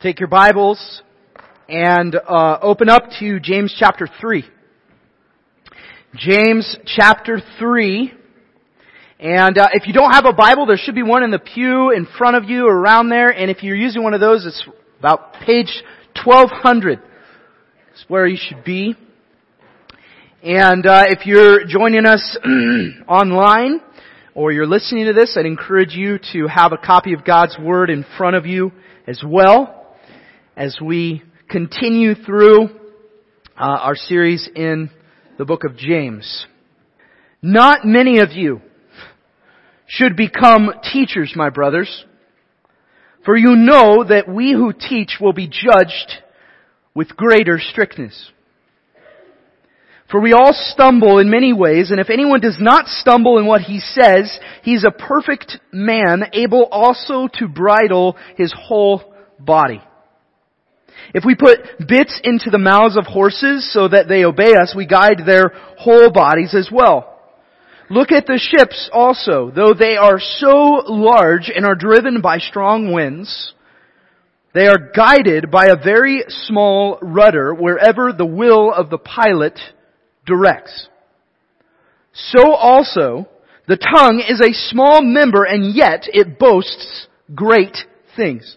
Take your Bibles and open up to James chapter 3. James chapter 3. And if you don't have a Bible, there should be one in the pew in front of you or around there. And if you're using one of those, it's about page 1200. It's where you should be. And if you're joining us online or you're listening to this, I'd encourage you to have a copy of God's Word in front of you as well, as we continue through our series in the book of James. Not many of you should become teachers, my brothers, for you know that we who teach will be judged with greater strictness. For we all stumble in many ways, and if anyone does not stumble in what he says, he's a perfect man, able also to bridle his whole body. If we put bits into the mouths of horses so that they obey us, we guide their whole bodies as well. Look at the ships also, though they are so large and are driven by strong winds, they are guided by a very small rudder wherever the will of the pilot directs. So also, the tongue is a small member and yet it boasts great things.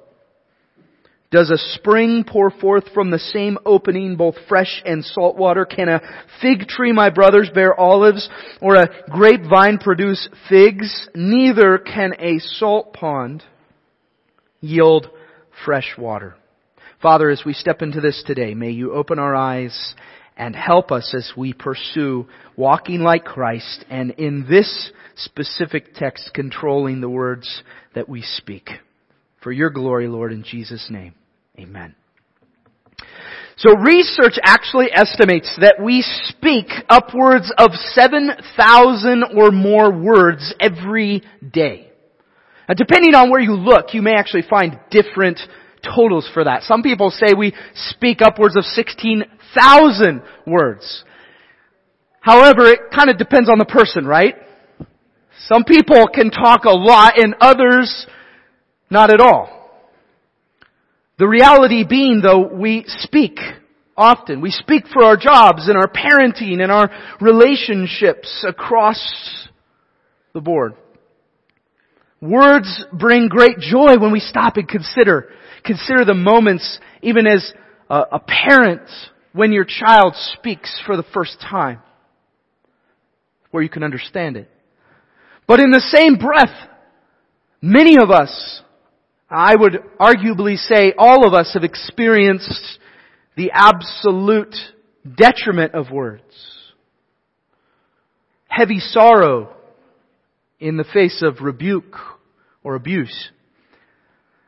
Does a spring pour forth from the same opening, both fresh and salt water? Can a fig tree, my brothers, bear olives, or a grapevine produce figs? Neither can a salt pond yield fresh water. Father, as we step into this today, may you open our eyes and help us as we pursue walking like Christ, and in this specific text, controlling the words that we speak. For your glory, Lord, in Jesus' name. Amen. So research actually estimates that we speak upwards of 7,000 or more words every day. Now, depending on where you look, you may actually find different totals for that. Some people say we speak upwards of 16,000 words. However, it kind of depends on the person, right? Some people can talk a lot and others not at all. The reality being, though, we speak often. We speak for our jobs and our parenting and our relationships across the board. Words bring great joy when we stop and consider the moments, even as a parent, when your child speaks for the first time, where you can understand it. But in the same breath, many of us, I would arguably say all of us, have experienced the absolute detriment of words. Heavy sorrow in the face of rebuke or abuse.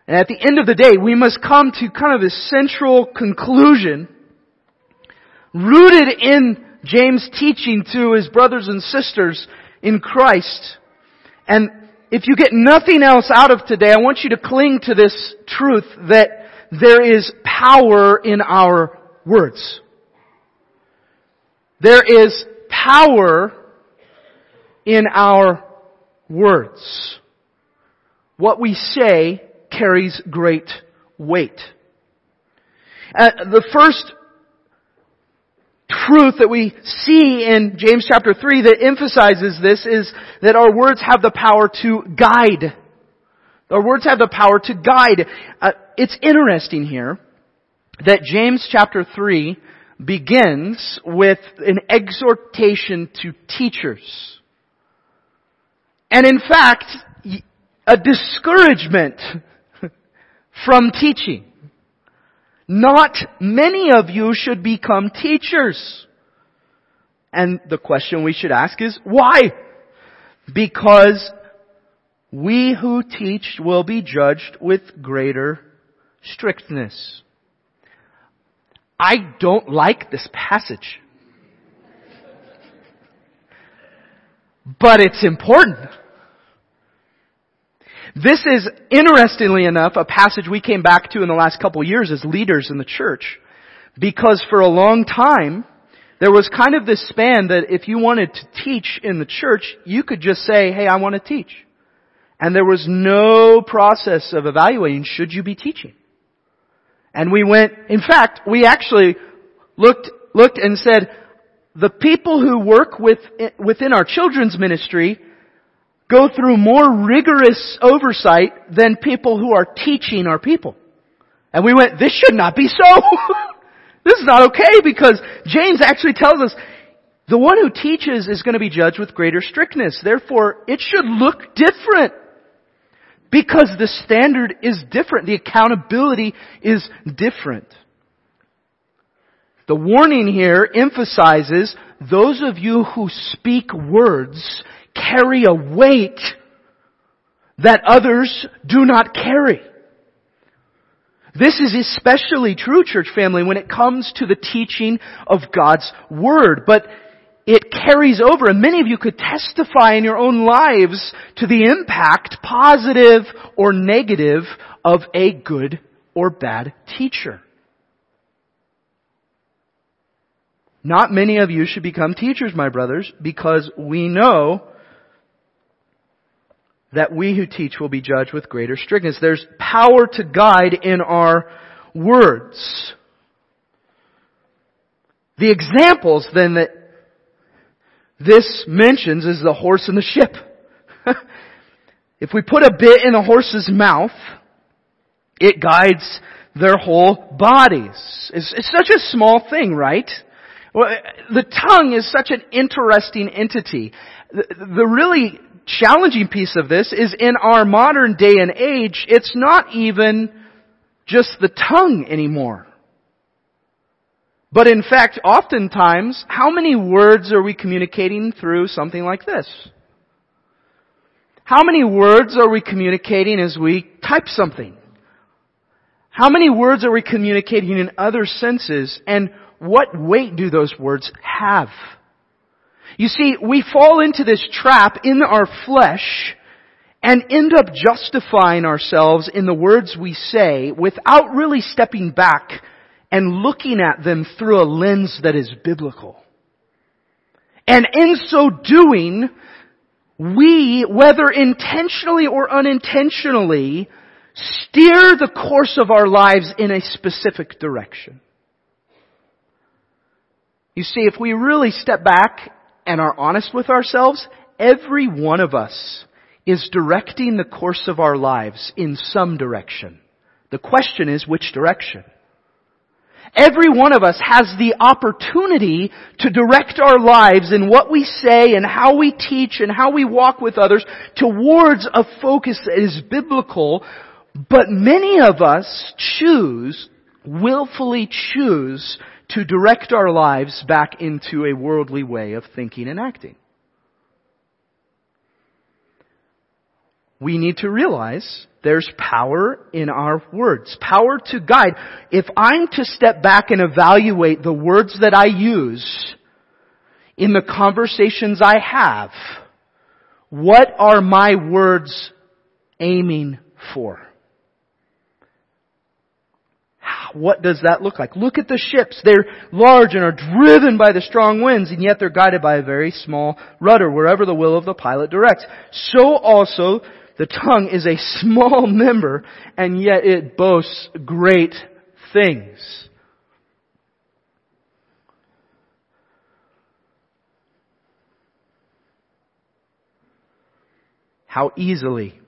And at the end of the day, we must come to kind of this central conclusion rooted in James' teaching to his brothers and sisters in Christ. And if you get nothing else out of today, I want you to cling to this truth that there is power in our words. There is power in our words. What we say carries great weight. The first truth that we see in James chapter 3 that emphasizes this is that our words have the power to guide. Our words have the power to guide. It's interesting here that James chapter 3 begins with an exhortation to teachers. And in fact, a discouragement from teaching. Not many of you should become teachers. And the question we should ask is, why? Because we who teach will be judged with greater strictness. I don't like this passage. But it's important. This is, interestingly enough, a passage we came back to in the last couple of years as leaders in the church. Because for a long time, there was kind of this span that if you wanted to teach in the church, you could just say, hey, I want to teach. And there was no process of evaluating, should you be teaching? And we went, in fact, we actually looked and said, the people who work within our children's ministry go through more rigorous oversight than people who are teaching our people. And we went, this should not be so. This is not okay, because James actually tells us the one who teaches is going to be judged with greater strictness. Therefore, it should look different, because the standard is different. The accountability is different. The warning here emphasizes those of you who speak words carry a weight that others do not carry. This is especially true, church family, when it comes to the teaching of God's Word. But it carries over, and many of you could testify in your own lives to the impact, positive or negative, of a good or bad teacher. Not many of you should become teachers, my brothers, because we know that we who teach will be judged with greater strictness. There's power to guide in our words. The examples then that this mentions is the horse and the ship. If we put a bit in a horse's mouth, it guides their whole bodies. It's such a small thing, right? Well, the tongue is such an interesting entity. The really challenging piece of this is in our modern day and age, it's not even just the tongue anymore. But in fact, oftentimes, how many words are we communicating through something like this? How many words are we communicating as we type something? How many words are we communicating in other senses? And what weight do those words have? You see, we fall into this trap in our flesh and end up justifying ourselves in the words we say without really stepping back and looking at them through a lens that is biblical. And in so doing, we, whether intentionally or unintentionally, steer the course of our lives in a specific direction. You see, if we really step back and are honest with ourselves, every one of us is directing the course of our lives in some direction. The question is, which direction? Every one of us has the opportunity to direct our lives in what we say and how we teach and how we walk with others towards a focus that is biblical, but many of us willfully choose to direct our lives back into a worldly way of thinking and acting. We need to realize there's power in our words. Power to guide. If I'm to step back and evaluate the words that I use in the conversations I have, what are my words aiming for? what does that look like? Look at the ships. They're large and are driven by the strong winds, and yet they're guided by a very small rudder, wherever the will of the pilot directs. So also, the tongue is a small member, and yet it boasts great things. How easily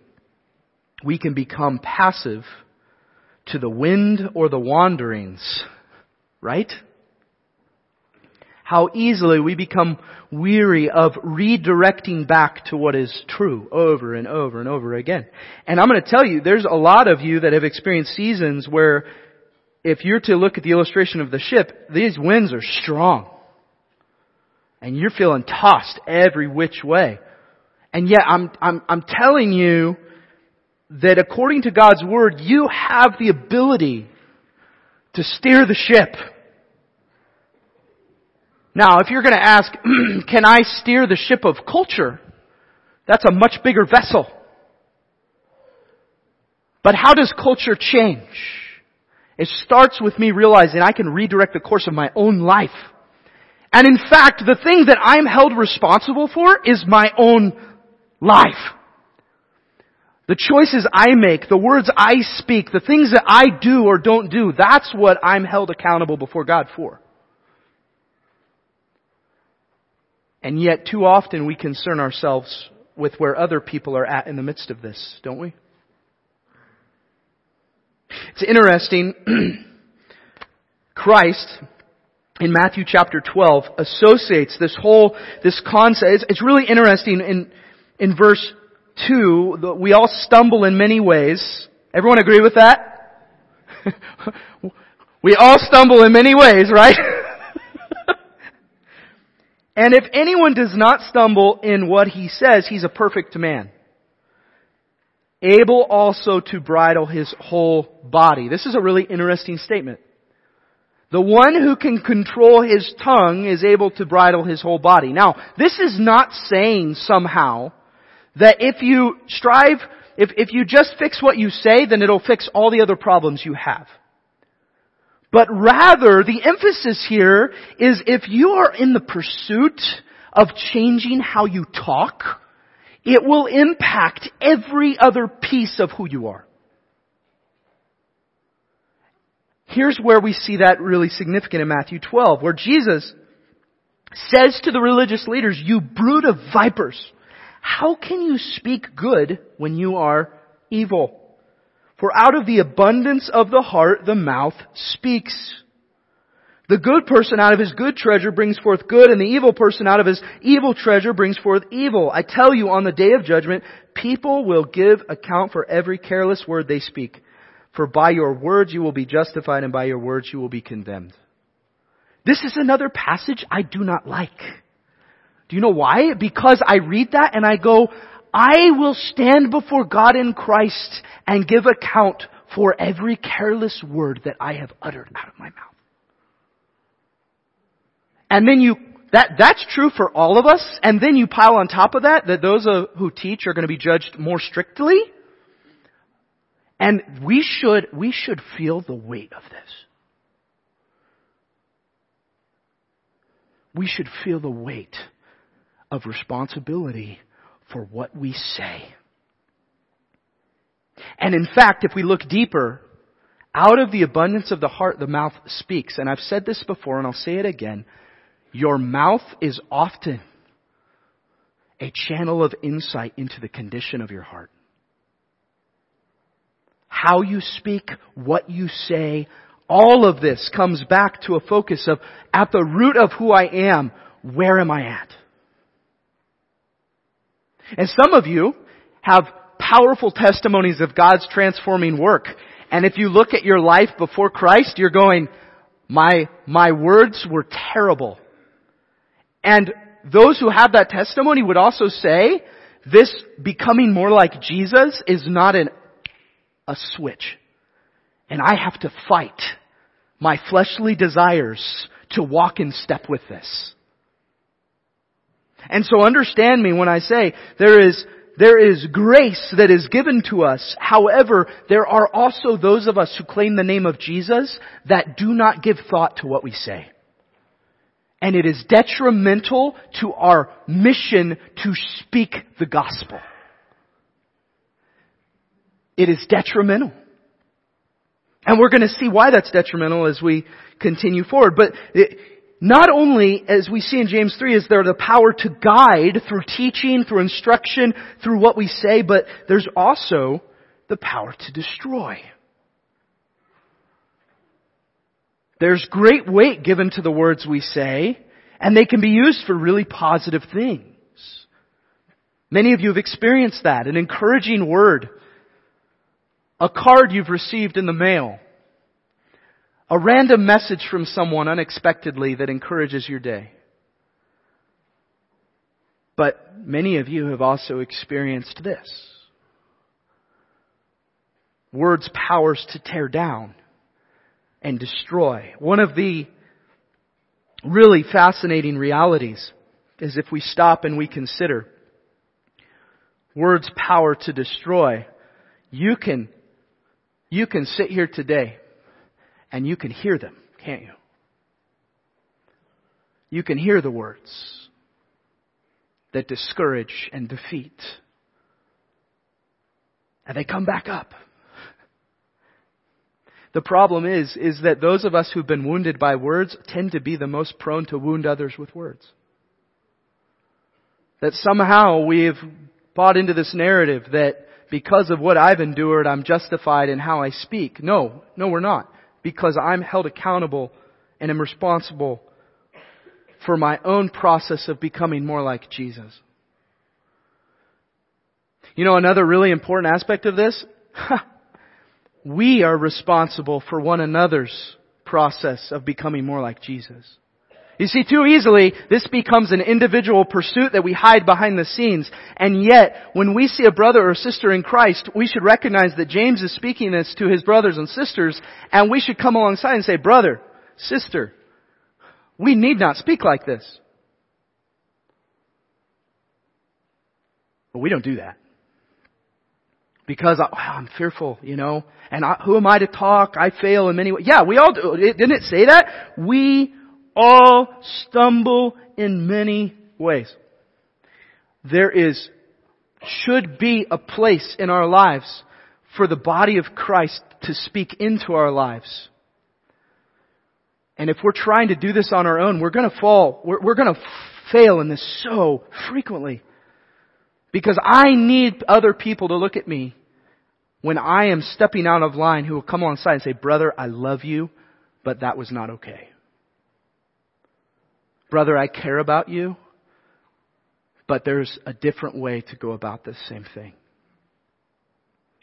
we can become passive to the wind or the wanderings, right? How easily we become weary of redirecting back to what is true over and over and over again. And I'm going to tell you, there's a lot of you that have experienced seasons where if you're to look at the illustration of the ship, these winds are strong. And you're feeling tossed every which way. And yet I'm telling you that according to God's Word, you have the ability to steer the ship. Now, if you're going to ask, can I steer the ship of culture? That's a much bigger vessel. But how does culture change? It starts with me realizing I can redirect the course of my own life. And in fact, the thing that I'm held responsible for is my own life. The choices I make, the words I speak, the things that I do or don't do, that's what I'm held accountable before God for. And yet, too often we concern ourselves with where other people are at in the midst of this, don't we? It's interesting. Christ, in Matthew chapter 12, associates this concept. It's really interesting in verse 2. We all stumble in many ways. Everyone agree with that? We all stumble in many ways, right? And if anyone does not stumble in what he says, he's a perfect man, able also to bridle his whole body. This is a really interesting statement. The one who can control his tongue is able to bridle his whole body. Now, this is not saying somehow that if you strive, if you just fix what you say, then it'll fix all the other problems you have. But rather, the emphasis here is if you are in the pursuit of changing how you talk, it will impact every other piece of who you are. Here's where we see that really significant in Matthew 12, where Jesus says to the religious leaders, "You brood of vipers, how can you speak good when you are evil? For out of the abundance of the heart, the mouth speaks. The good person out of his good treasure brings forth good, and the evil person out of his evil treasure brings forth evil. I tell you, on the day of judgment, people will give account for every careless word they speak. For by your words you will be justified, and by your words you will be condemned." This is another passage I do not like. Do you know why? Because I read that and I go, I will stand before God in Christ and give account for every careless word that I have uttered out of my mouth. And then that's true for all of us. And then you pile on top of that those who teach are going to be judged more strictly. And we should feel the weight of this. We should feel the weight of responsibility for what we say. And in fact, if we look deeper, out of the abundance of the heart, the mouth speaks. And I've said this before and I'll say it again. Your mouth is often a channel of insight into the condition of your heart. How you speak, what you say, all of this comes back to a focus of, at the root of who I am, where am I at? And some of you have powerful testimonies of God's transforming work. And if you look at your life before Christ, you're going, my words were terrible. And those who have that testimony would also say, this becoming more like Jesus is not a switch. And I have to fight my fleshly desires to walk in step with this. And so understand me when I say there is There is grace that is given to us. However, there are also those of us who claim the name of Jesus that do not give thought to what we say. And it is detrimental to our mission to speak the gospel. It is detrimental. And we're going to see why that's detrimental as we continue forward. But not only, as we see in James 3, is there the power to guide through teaching, through instruction, through what we say, but there's also the power to destroy. There's great weight given to the words we say, and they can be used for really positive things. Many of you have experienced that, an encouraging word, a card you've received in the mail, a random message from someone unexpectedly that encourages your day. But many of you have also experienced this. Words' powers to tear down and destroy. One of the really fascinating realities is if we stop and we consider words' power to destroy, you can sit here today and you can hear them, can't you? You can hear the words that discourage and defeat. And they come back up. The problem is that those of us who've been wounded by words tend to be the most prone to wound others with words. That somehow we've bought into this narrative that because of what I've endured, I'm justified in how I speak. No, we're not. Because I'm held accountable and am responsible for my own process of becoming more like Jesus. You know, another really important aspect of this? We are responsible for one another's process of becoming more like Jesus. You see, too easily, this becomes an individual pursuit that we hide behind the scenes. And yet, when we see a brother or sister in Christ, we should recognize that James is speaking this to his brothers and sisters, and we should come alongside and say, brother, sister, we need not speak like this. But we don't do that. Because I'm fearful, you know, and who am I to talk? I fail in many ways. Yeah, we all do. Didn't it say that? We all stumble in many ways. There should be a place in our lives for the body of Christ to speak into our lives. And if we're trying to do this on our own, we're going to fall. We're going to fail in this so frequently. Because I need other people to look at me when I am stepping out of line who will come alongside and say, brother, I love you, but that was not okay. Brother, I care about you, but there's a different way to go about this same thing.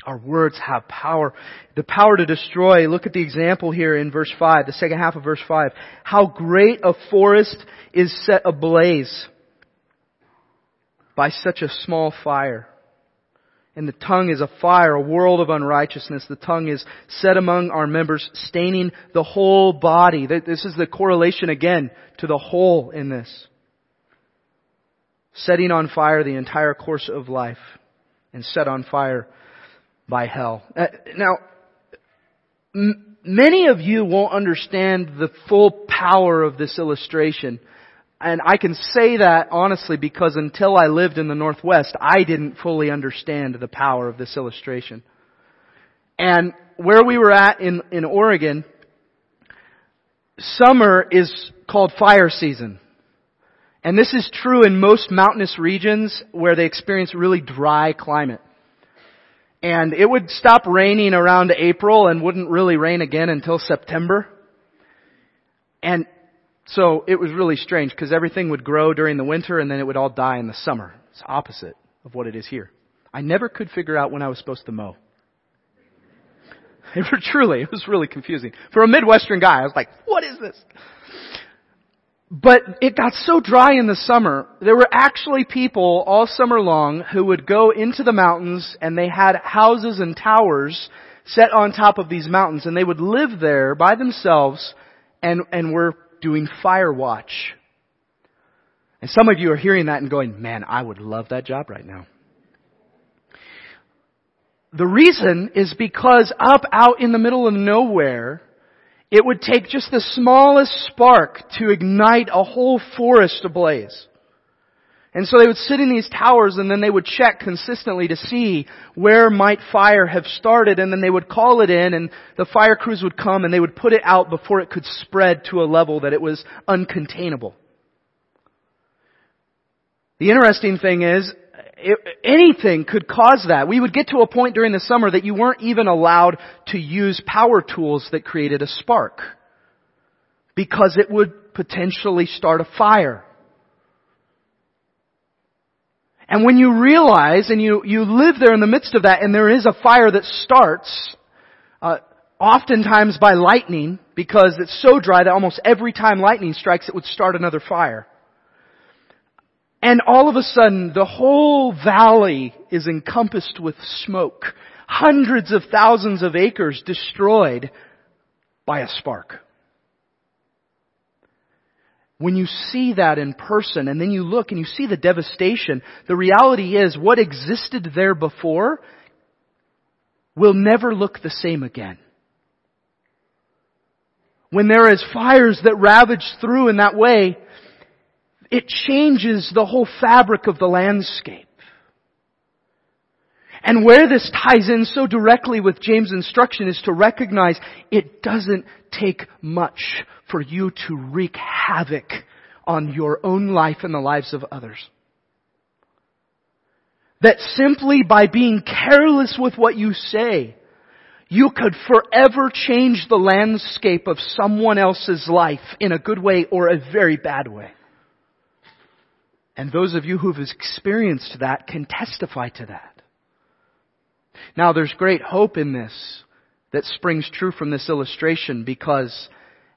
Our words have power. The power to destroy. Look at the example here in verse 5, the second half of verse 5. How great a forest is set ablaze by such a small fire. And the tongue is a fire, a world of unrighteousness. The tongue is set among our members, staining the whole body. This is the correlation again to the whole in this. Setting on fire the entire course of life and set on fire by hell. Now, many of you won't understand the full power of this illustration. And I can say that honestly because until I lived in the Northwest, I didn't fully understand the power of this illustration. And where we were at in Oregon, summer is called fire season. And this is true in most mountainous regions where they experience really dry climate. And it would stop raining around April and wouldn't really rain again until September. And so it was really strange because everything would grow during the winter and then it would all die in the summer. It's opposite of what it is here. I never could figure out when I was supposed to mow. It was really confusing. For a Midwestern guy, I was like, what is this? But it got so dry in the summer, there were actually people all summer long who would go into the mountains and they had houses and towers set on top of these mountains and they would live there by themselves and were doing fire watch. And some of you are hearing that and going, man, I would love that job right now. The reason is because up out in the middle of nowhere, it would take just the smallest spark to ignite a whole forest ablaze. And so they would sit in these towers and then they would check consistently to see where might fire have started, and then they would call it in and the fire crews would come and they would put it out before it could spread to a level that it was uncontainable. The interesting thing is, anything could cause that. We would get to a point during the summer that you weren't even allowed to use power tools that created a spark because it would potentially start a fire. And when you realize and you live there in the midst of that, and there is a fire that starts, oftentimes by lightning, because it's so dry that almost every time lightning strikes, it would start another fire. And all of a sudden, the whole valley is encompassed with smoke. Hundreds of thousands of acres destroyed by a spark. When you see that in person, and then you look and you see the devastation, the reality is what existed there before will never look the same again. When there is fires that ravage through in that way, it changes the whole fabric of the landscape. And where this ties in so directly with James' instruction is to recognize it doesn't take much for you to wreak havoc on your own life and the lives of others. That simply by being careless with what you say, you could forever change the landscape of someone else's life in a good way or a very bad way. And those of you who've experienced that can testify to that. Now, there's great hope in this that springs true from this illustration, because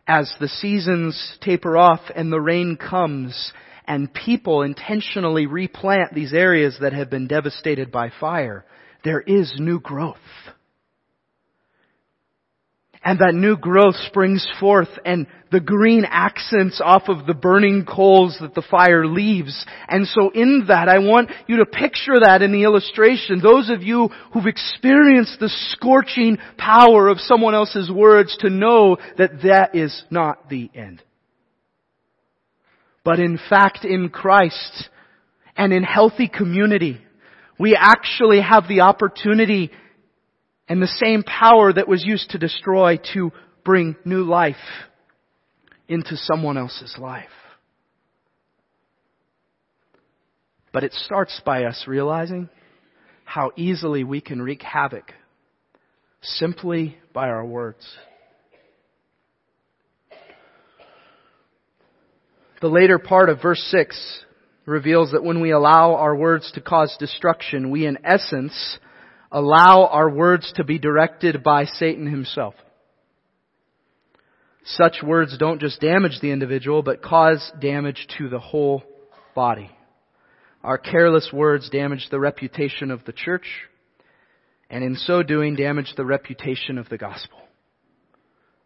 as the seasons taper off and the rain comes and people intentionally replant these areas that have been devastated by fire, there is new growth. And that new growth springs forth, and the green accents off of the burning coals that the fire leaves. And so in that, I want you to picture that in the illustration. Those of you who've experienced the scorching power of someone else's words, to know that that is not the end. But in fact, in Christ and in healthy community, we actually have the opportunity, and the same power that was used to destroy, to bring new life into someone else's life. But it starts by us realizing how easily we can wreak havoc simply by our words. The later part of verse 6 reveals that when we allow our words to cause destruction, we in essence allow our words to be directed by Satan himself. Such words don't just damage the individual, but cause damage to the whole body. Our careless words damage the reputation of the church, and in so doing damage the reputation of the gospel.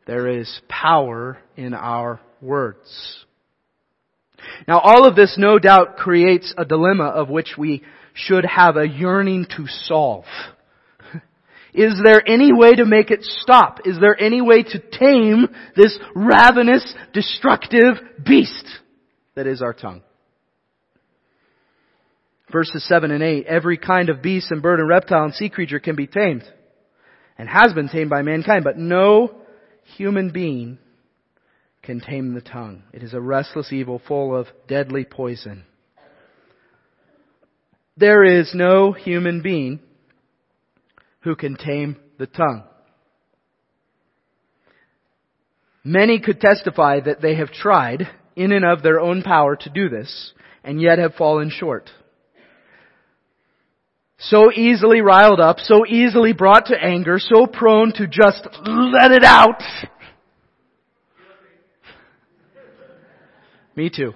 There is power in our words. Now, all of this no doubt creates a dilemma of which we should have a yearning to solve. Is there any way to make it stop? Is there any way to tame this ravenous, destructive beast that is our tongue? Verses 7 and 8, every kind of beast and bird and reptile and sea creature can be tamed and has been tamed by mankind, but no human being can tame the tongue. It is a restless evil full of deadly poison. There is no human being who can tame the tongue. Many could testify that they have tried in and of their own power to do this, and yet have fallen short. So easily riled up, so easily brought to anger, so prone to just let it out. Me too.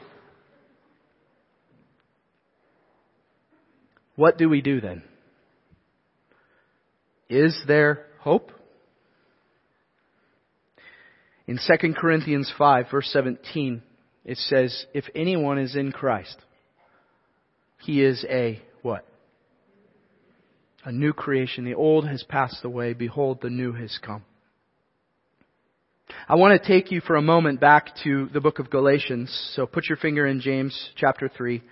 What do we do then? Is there hope? In 2 Corinthians 5, verse 17, it says, if anyone is in Christ, he is a what? a new creation. The old has passed away. Behold, the new has come. I want to take you for a moment back to the book of Galatians. So put your finger in James chapter 3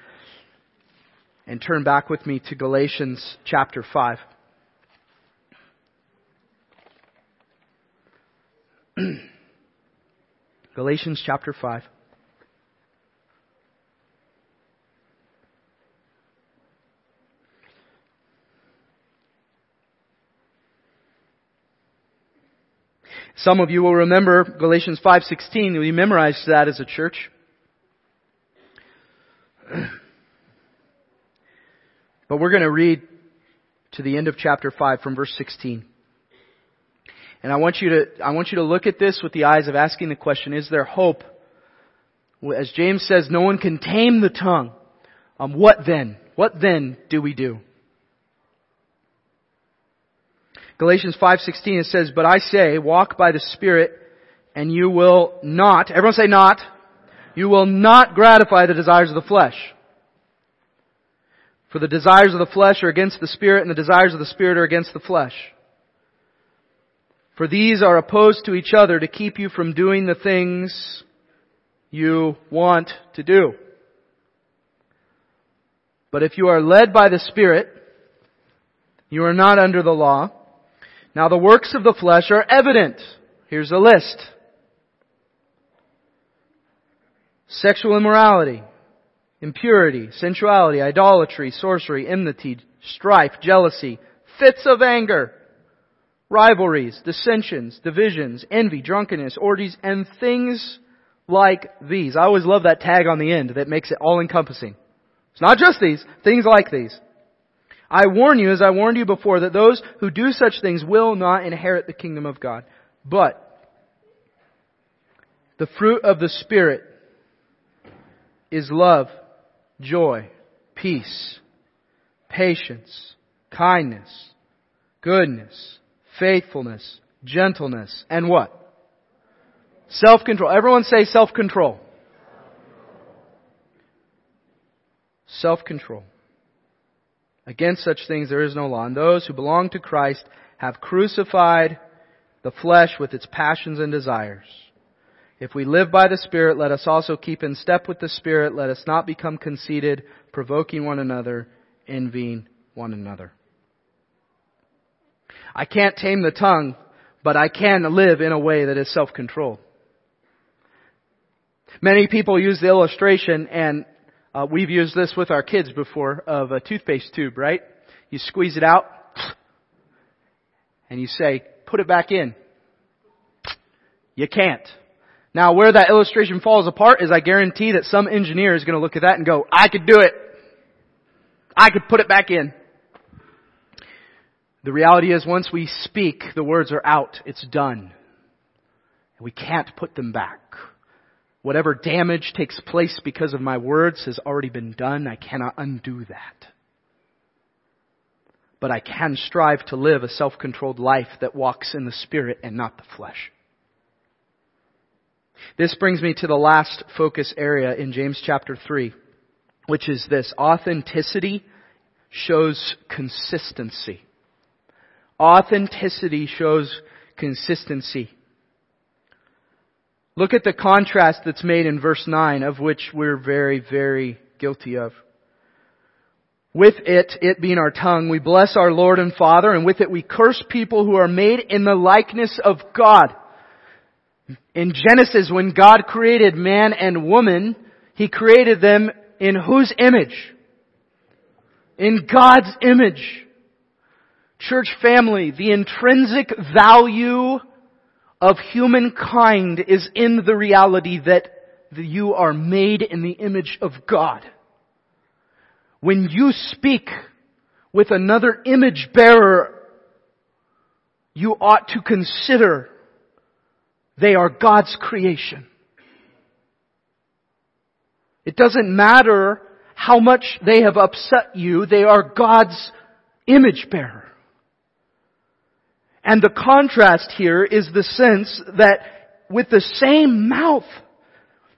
and turn back with me to Galatians chapter 5. Galatians chapter 5. Some of you will remember Galatians 5:16. We memorized that as a church. But we're going to read to the end of chapter 5 from verse 16. And I want you to look at this with the eyes of asking the question, is there hope? As James says, no one can tame the tongue. What then? What then do we do? Galatians 5:16, it says, but I say, walk by the Spirit, and you will not, everyone say not, you will not gratify the desires of the flesh. For the desires of the flesh are against the Spirit, and the desires of the Spirit are against the flesh. For these are opposed to each other to keep you from doing the things you want to do. But if you are led by the Spirit, you are not under the law. Now the works of the flesh are evident. Here's a list. Sexual immorality, impurity, sensuality, idolatry, sorcery, enmity, strife, jealousy, fits of anger, rivalries, dissensions, divisions, envy, drunkenness, orgies, and things like these. I always love that tag on the end that makes it all-encompassing. It's not just these, things like these. I warn you, as I warned you before, that those who do such things will not inherit the kingdom of God. But the fruit of the Spirit is love, joy, peace, patience, kindness, goodness, faithfulness, gentleness, and what? Self-control. Everyone say self-control. Self-control. Against such things there is no law. And those who belong to Christ have crucified the flesh with its passions and desires. If we live by the Spirit, let us also keep in step with the Spirit. Let us not become conceited, provoking one another, envying one another. I can't tame the tongue, but I can live in a way that is self-controlled. Many people use the illustration, and we've used this with our kids before, of a toothpaste tube, right? You squeeze it out, and you say, put it back in. You can't. Now, where that illustration falls apart is I guarantee that some engineer is going to look at that and go, I could do it. I could put it back in. The reality is once we speak, the words are out. It's done. We can't put them back. Whatever damage takes place because of my words has already been done. I cannot undo that. But I can strive to live a self-controlled life that walks in the Spirit and not the flesh. This brings me to the last focus area in James chapter 3, which is this. Authenticity shows consistency. Authenticity shows consistency. Look at the contrast that's made in verse 9, of which we're very, very guilty of. With it, it being our tongue, we bless our Lord and Father, and with it we curse people who are made in the likeness of God. In Genesis, when God created man and woman, He created them in whose image? In God's image. Church family, the intrinsic value of humankind is in the reality that you are made in the image of God. When you speak with another image bearer, you ought to consider they are God's creation. It doesn't matter how much they have upset you, they are God's image bearer. And the contrast here is the sense that with the same mouth,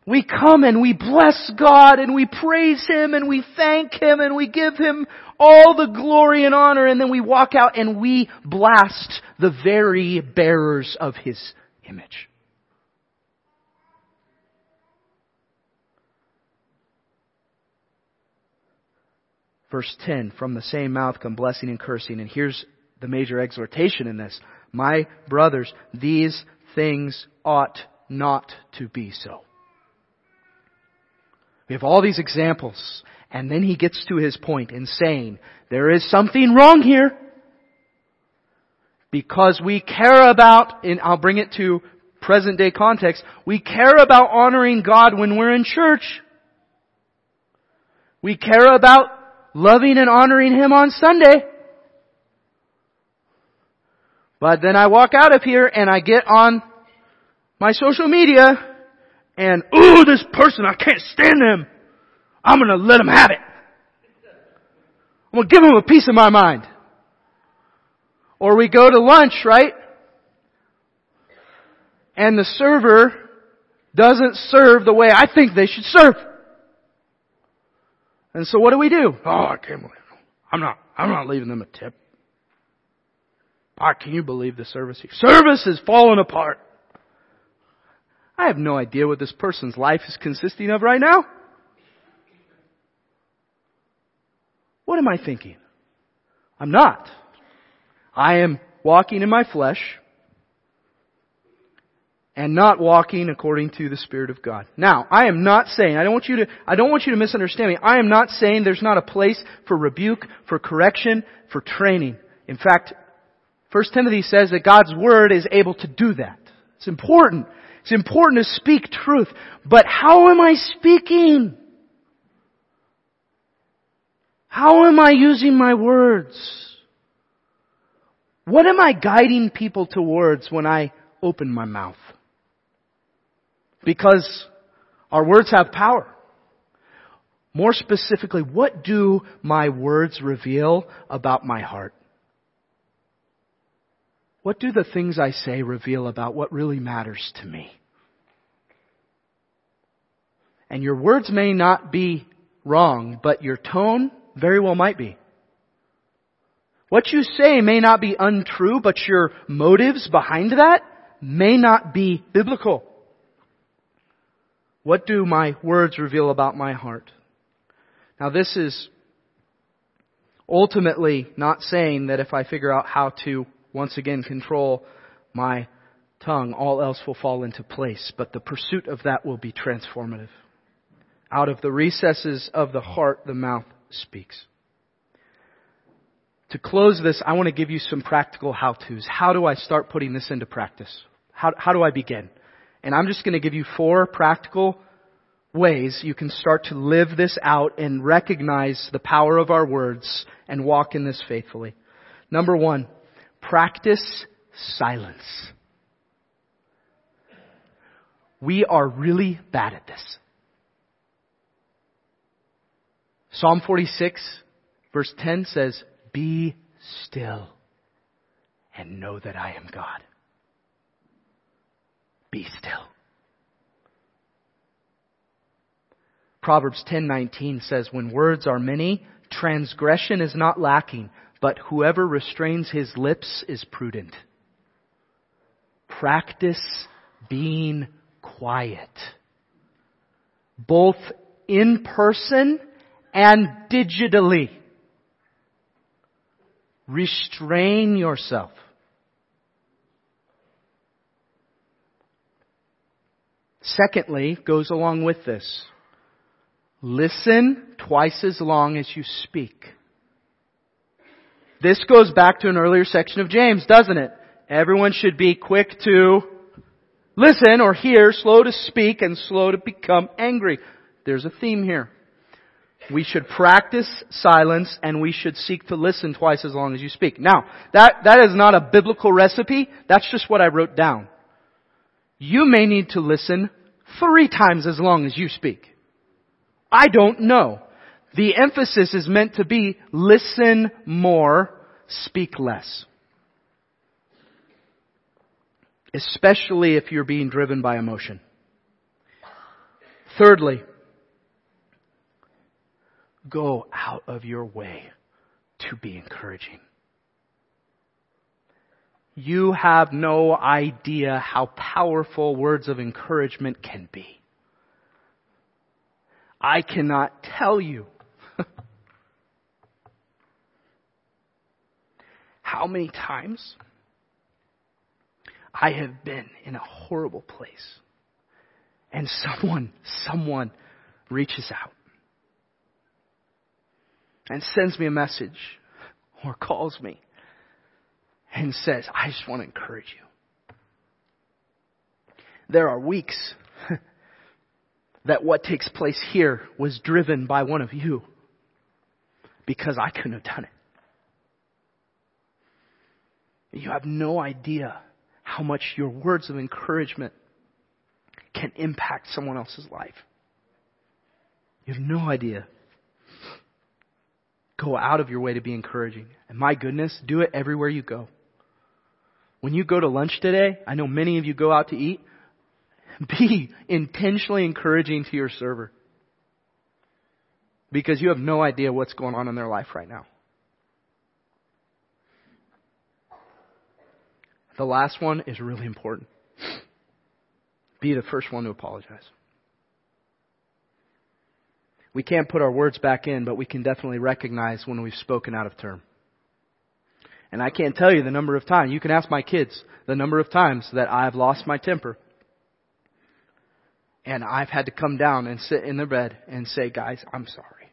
We come and we bless God and we praise Him and we thank Him and we give Him all the glory and honor, and then we walk out and we blast the very bearers of His image. Verse 10, from the same mouth come blessing and cursing. And here's the major exhortation in this. My brothers, these things ought not to be so. We have all these examples, and then he gets to his point in saying, there is something wrong here because we care about, and I'll bring it to present day context, we care about honoring God when we're in church. We care about loving and honoring Him on Sunday. But then I walk out of here and I get on my social media. And, ooh, this person, I can't stand him. I'm going to let him have it. I'm going to give him a piece of my mind. Or we go to lunch, right? And the server doesn't serve the way I think they should serve. And so what do? Oh, I can't believe it. I'm not leaving them a tip. Oh, can you believe the service here? Service is falling apart. I have no idea what this person's life is consisting of right now. What am I thinking? I'm not. I am walking in my flesh and not walking according to the Spirit of God. Now, I am not saying, I don't want you to misunderstand me. I am not saying there's not a place for rebuke, for correction, for training. In fact, First Timothy says that God's Word is able to do that. It's important. It's important to speak truth, but how am I speaking? How am I using my words? What am I guiding people towards when I open my mouth? Because our words have power. More specifically, what do my words reveal about my heart? What do the things I say reveal about what really matters to me? And your words may not be wrong, but your tone very well might be. What you say may not be untrue, but your motives behind that may not be biblical. What do my words reveal about my heart? Now, this is ultimately not saying that if I figure out how to once again control my tongue, all else will fall into place, but the pursuit of that will be transformative. Out of the recesses of the heart, the mouth speaks. To close this, I want to give you some practical how-tos. How do I start putting this into practice? How do I begin? And I'm just going to give you 4 practical ways you can start to live this out and recognize the power of our words and walk in this faithfully. Number 1, practice silence. We are really bad at this. Psalm 46, verse 10 says, "Be still and know that I am God." Be still. Proverbs 10:19 says, "When words are many, transgression is not lacking, but whoever restrains his lips is prudent." Practice being quiet, both in person and digitally. Restrain yourself. Secondly, goes along with this, listen twice as long as you speak. This goes back to an earlier section of James, doesn't it? Everyone should be quick to listen or hear, slow to speak, and slow to become angry. There's a theme here. We should practice silence, and we should seek to listen twice as long as you speak. Now, that is not a biblical recipe. That's just what I wrote down. You may need to listen 3 times as long as you speak. I don't know. The emphasis is meant to be listen more, speak less. Especially if you're being driven by emotion. Thirdly, go out of your way to be encouraging. You have no idea how powerful words of encouragement can be. I cannot tell you how many times I have been in a horrible place and someone reaches out and sends me a message or calls me and says, I just want to encourage you. There are weeks that what takes place here was driven by one of you, because I couldn't have done it. You have no idea how much your words of encouragement can impact someone else's life. You have no idea. Go out of your way to be encouraging. And my goodness, do it everywhere you go. When you go to lunch today, I know many of you go out to eat. Be intentionally encouraging to your server, because you have no idea what's going on in their life right now. The last one is really important. Be the first one to apologize. We can't put our words back in, but we can definitely recognize when we've spoken out of turn. And I can't tell you the number of times, you can ask my kids, the number of times that I've lost my temper. And I've had to come down and sit in their bed and say, guys, I'm sorry.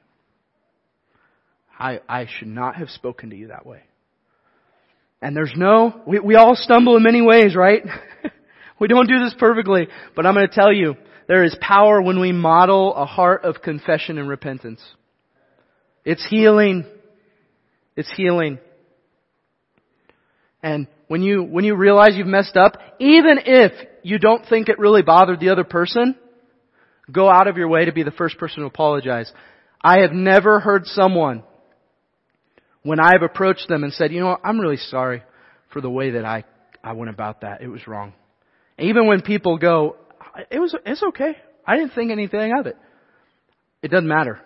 I should not have spoken to you that way. And there's no, we all stumble in many ways, right? We don't do this perfectly. But I'm going to tell you, there is power when we model a heart of confession and repentance. It's healing. It's healing. And when you realize you've messed up, even if you don't think it really bothered the other person, go out of your way to be the first person to apologize. I have never heard someone, when I've approached them and said, you know, I'm really sorry for the way that I went about that. It was wrong. And even when people go, it's okay. I didn't think anything of it. It doesn't matter.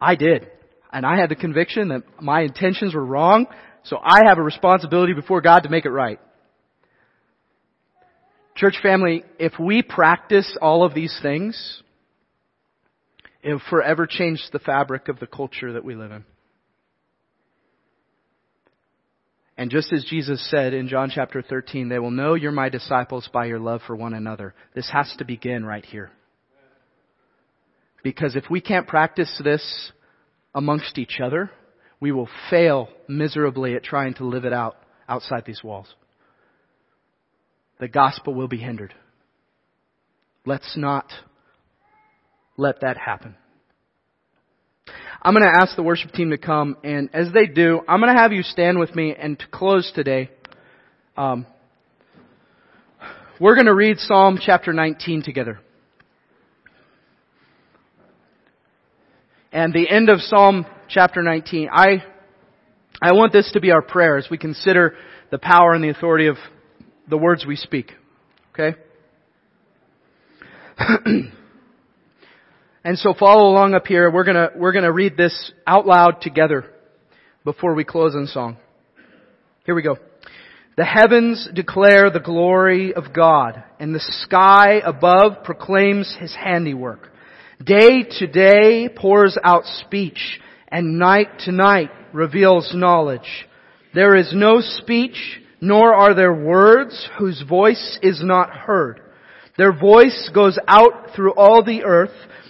I did. And I had the conviction that my intentions were wrong. So I have a responsibility before God to make it right. Church family, if we practice all of these things, it will forever change the fabric of the culture that we live in. And just as Jesus said in John chapter 13, they will know you're my disciples by your love for one another. This has to begin right here. Because if we can't practice this amongst each other, we will fail miserably at trying to live it out outside these walls. The gospel will be hindered. Let's not let that happen. I'm going to ask the worship team to come, and as they do, I'm going to have you stand with me, and to close today, we're going to read Psalm chapter 19 together. And the end of Psalm chapter 19, I want this to be our prayer as we consider the power and the authority of the words we speak. Okay? And so follow along up here. We're gonna read this out loud together before we close in song. Here we go. The heavens declare the glory of God, and the sky above proclaims His handiwork. Day to day pours out speech, and night to night reveals knowledge. There is no speech, nor are there words whose voice is not heard. Their voice goes out through all the earth,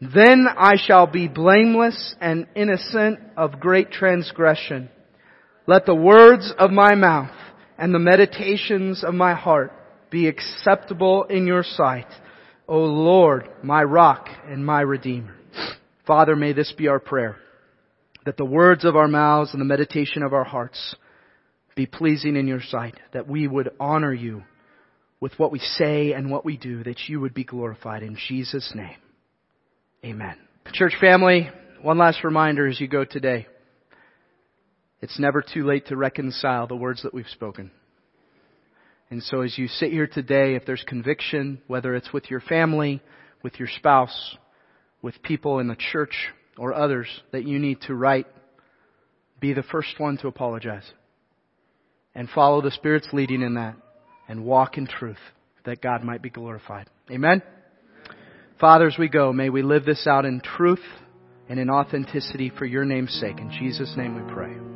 Then I shall be blameless and innocent of great transgression. Let the words of my mouth and the meditations of my heart be acceptable in your sight, O Lord, my rock and my redeemer. Father, may this be our prayer, that the words of our mouths and the meditation of our hearts be pleasing in your sight, that we would honor you with what we say and what we do, that you would be glorified in Jesus' name. Amen. Church family, one last reminder as you go today. It's never too late to reconcile the words that we've spoken. And so as you sit here today, if there's conviction, whether it's with your family, with your spouse, with people in the church or others that you need to right, be the first one to apologize. And follow the Spirit's leading in that and walk in truth that God might be glorified. Amen? Father, as we go, may we live this out in truth and in authenticity for your name's sake. In Jesus' name we pray.